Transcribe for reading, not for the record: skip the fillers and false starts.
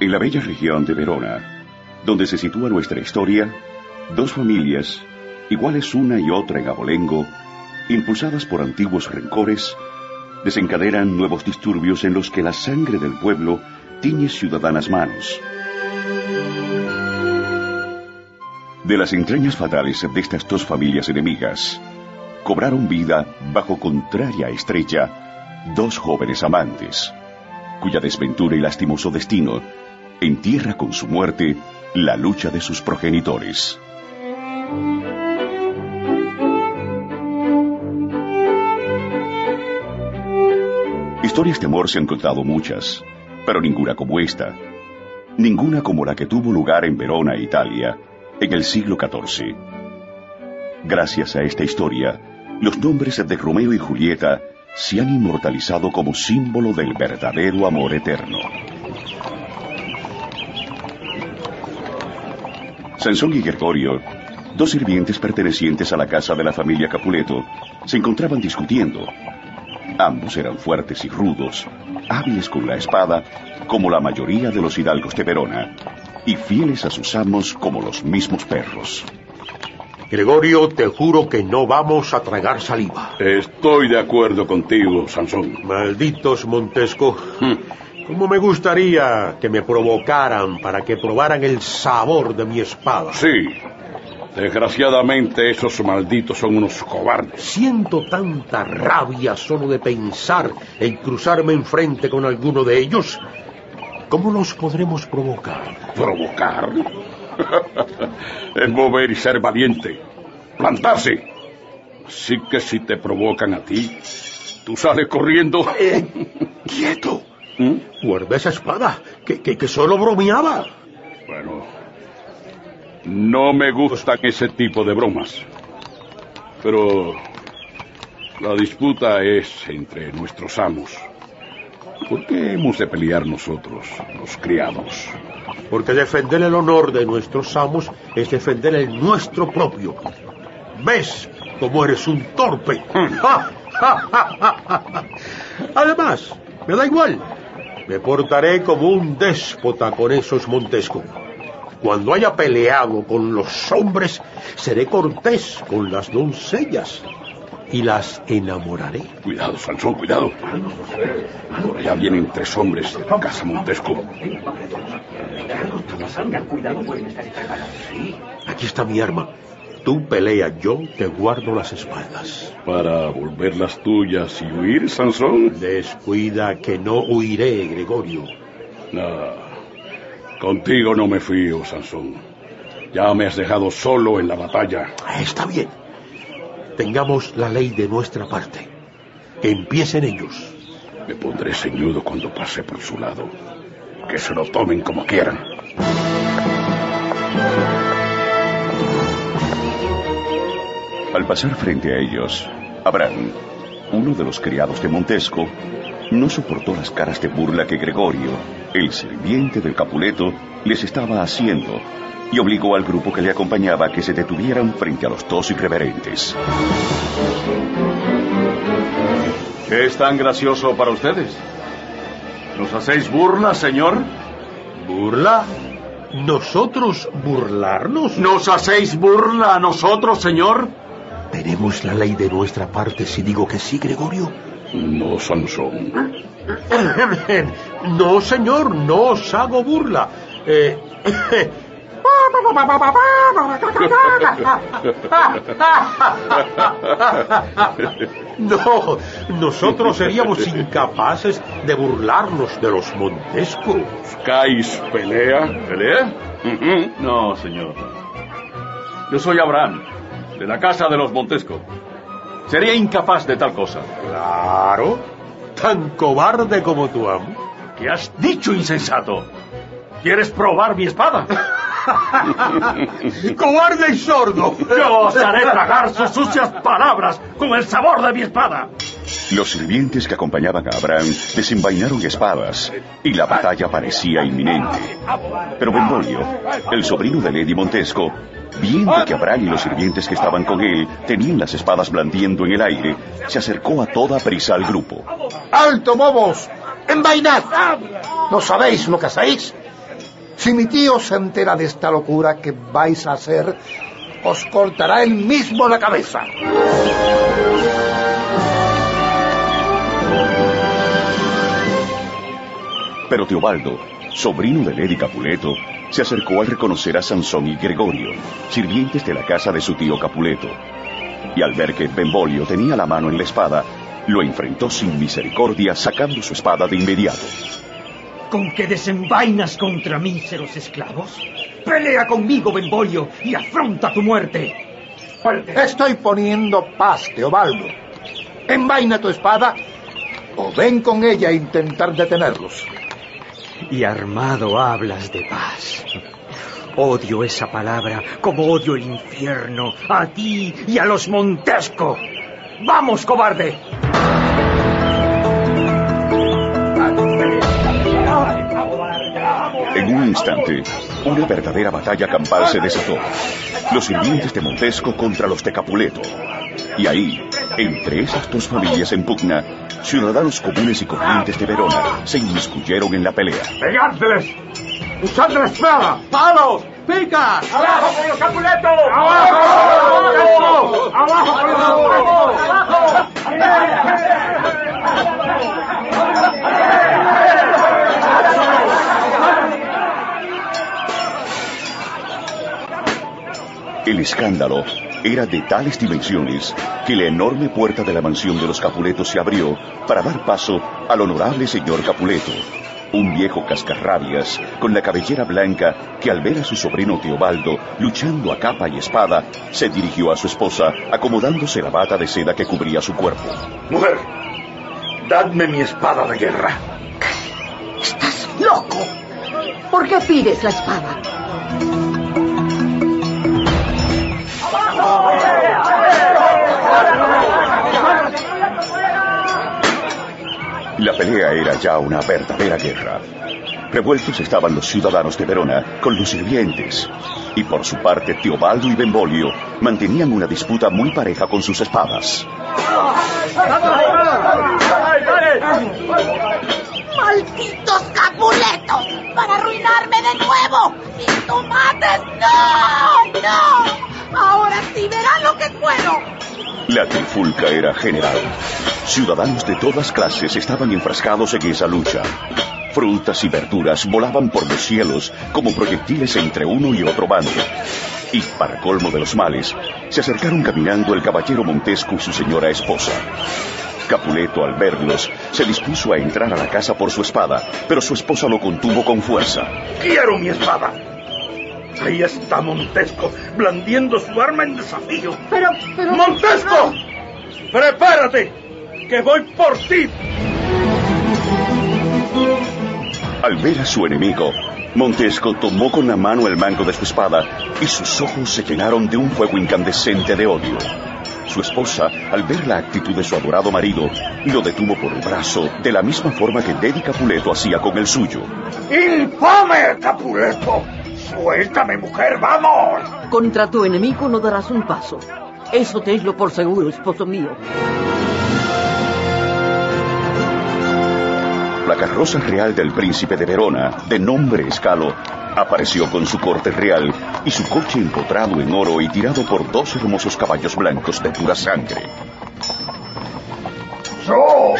En la bella región de Verona, donde se sitúa nuestra historia, dos familias, iguales una y otra en abolengo, impulsadas por antiguos rencores, desencadenan nuevos disturbios en los que la sangre del pueblo tiñe ciudadanas manos. De las entrañas fatales de estas dos familias enemigas, cobraron vida bajo contraria estrella dos jóvenes amantes, cuya desventura y lastimoso destino entierra con su muerte la lucha de sus progenitores. Historias de amor se han contado muchas, pero ninguna como esta, ninguna como la que tuvo lugar en Verona, Italia, en el siglo XIV. Gracias a esta historia, los nombres de Romeo y Julieta se han inmortalizado como símbolo del verdadero amor eterno. Sansón y Gregorio, dos sirvientes pertenecientes a la casa de la familia Capuleto, se encontraban discutiendo. Ambos eran fuertes y rudos, hábiles con la espada, como la mayoría de los hidalgos de Verona, y fieles a sus amos como los mismos perros. Gregorio, te juro que no vamos a tragar saliva. Estoy de acuerdo contigo, Sansón. Malditos Montesco. Cómo me gustaría que me provocaran para que probaran el sabor de mi espada. Sí. Desgraciadamente esos malditos son unos cobardes. Siento tanta rabia solo de pensar en cruzarme enfrente con alguno de ellos. ¿Cómo los podremos provocar? ¿Provocar? Es mover y ser valiente. Plantarse. Así que si te provocan a ti, tú sales corriendo. ¡Quieto! Guarda esa espada, que solo bromeaba. Bueno, no me gustan ese tipo de bromas. Pero la disputa es entre nuestros amos. ¿Por qué hemos de pelear nosotros, los criados? Porque defender el honor de nuestros amos es defender el nuestro propio. ¿Ves cómo eres un torpe? Además, me da igual. Me portaré como un déspota con esos Montesco. Cuando haya peleado con los hombres, seré cortés con las doncellas. Y las enamoraré. Cuidado, Sansón, cuidado. Por allá vienen tres hombres de la casa Montesco. Aquí está mi arma. Tú pelea, yo te guardo las espaldas. ¿Para volver las tuyas y huir, Sansón? Descuida que no huiré, Gregorio. Nah, contigo no me fío, Sansón. Ya me has dejado solo en la batalla. Está bien. Tengamos la ley de nuestra parte. Que empiecen ellos. Me pondré ceñudo cuando pase por su lado. Que se lo tomen como quieran. Al pasar frente a ellos, Abraham, uno de los criados de Montesco, no soportó las caras de burla que Gregorio, el sirviente del Capuleto, les estaba haciendo, y obligó al grupo que le acompañaba a que se detuvieran frente a los dos irreverentes. ¿Qué es tan gracioso para ustedes? ¿Nos hacéis burla, señor? ¿Burla? ¿Nosotros burlarnos? ¿Nos hacéis burla a nosotros, señor? ¿Tenemos la ley de nuestra parte si digo que sí, Gregorio? No, Sansón. No, señor, no os hago burla. No, nosotros seríamos incapaces de burlarnos de los Montesco. ¿Buscáis pelea? ¿Pelea? No, señor. Yo soy Abraham, de la casa de los Montesco. Sería incapaz de tal cosa. Claro, tan cobarde como tu amo. ¿Qué has dicho, insensato? ¿Quieres probar mi espada? ¡Cobarde y sordo! ¡Yo os haré tragar sus sucias palabras con el sabor de mi espada! Los sirvientes que acompañaban a Abraham desenvainaron espadas y la batalla parecía inminente. Pero Benvolio, el sobrino de Lady Montesco, viendo que Abraham y los sirvientes que estaban con él tenían las espadas blandiendo en el aire, se acercó a toda prisa al grupo. ¡Alto, bobos! ¡Envainad! ¿No sabéis lo que hacéis? Si mi tío se entera de esta locura que vais a hacer, os cortará él mismo la cabeza. Pero Teobaldo, sobrino de Lady Capuleto, se acercó al reconocer a Sansón y Gregorio, sirvientes de la casa de su tío Capuleto. Y al ver que Benvolio tenía la mano en la espada, lo enfrentó sin misericordia, sacando su espada de inmediato. ¿Con qué desenvainas contra míseros esclavos? ¡Pelea conmigo, Benvolio, y afronta tu muerte! Estoy poniendo paz, Teobaldo. Envaina tu espada o ven con ella a intentar detenerlos. Y armado hablas de paz. Odio esa palabra como odio el infierno, a ti y a los Montesco. ¡Vamos, cobarde! En un instante, una verdadera batalla campal se desató. Los sirvientes de Montesco contra los de Capuleto. Y ahí, entre esas dos familias en pugna, ciudadanos comunes y corrientes de Verona se inmiscuyeron en la pelea. ¡Pegádseles! ¡Usad la espada! ¡Palos! ¡Picas! ¡Abajo con los Capuletos! ¡Abajo! ¡Abajo con los Capuletos! ¡Abajo! El escándalo era de tales dimensiones que la enorme puerta de la mansión de los Capuletos se abrió para dar paso al honorable señor Capuleto, un viejo cascarrabias con la cabellera blanca que al ver a su sobrino Teobaldo luchando a capa y espada, se dirigió a su esposa acomodándose la bata de seda que cubría su cuerpo. Mujer, dadme mi espada de guerra. ¿Estás loco? ¿Por qué pides la espada? La pelea era ya una verdadera guerra. Revueltos estaban los ciudadanos de Verona con los sirvientes, y por su parte Teobaldo y Benvolio mantenían una disputa muy pareja con sus espadas. ¡Malditos Capuletos! ¡Para arruinarme de nuevo! ¡Mis tomates! ¡No! ¡No! ¡Ahora sí verán lo que puedo! La trifulca era general. Ciudadanos de todas clases estaban enfrascados en esa lucha. Frutas y verduras volaban por los cielos como proyectiles entre uno y otro bando. Y, para colmo de los males, se acercaron caminando el caballero Montesco y su señora esposa. Capuleto, al verlos, se dispuso a entrar a la casa por su espada, pero su esposa lo contuvo con fuerza. ¡Quiero mi espada! Ahí está Montesco, blandiendo su arma en desafío. Pero... ¡Montesco! No. ¡Prepárate, que voy por ti! Al ver a su enemigo, Montesco tomó con la mano el mango de su espada y sus ojos se llenaron de un fuego incandescente de odio. Su esposa, al ver la actitud de su adorado marido, lo detuvo por el brazo de la misma forma que Lady Capuleto hacía con el suyo. ¡Infame, Capuleto! ¡Suéltame, mujer! ¡Vamos! Contra tu enemigo no darás un paso. Eso tenlo por seguro, esposo mío. La carroza real del príncipe de Verona, de nombre Scalo, apareció con su corte real y su coche empotrado en oro y tirado por dos hermosos caballos blancos de pura sangre. ¡Yo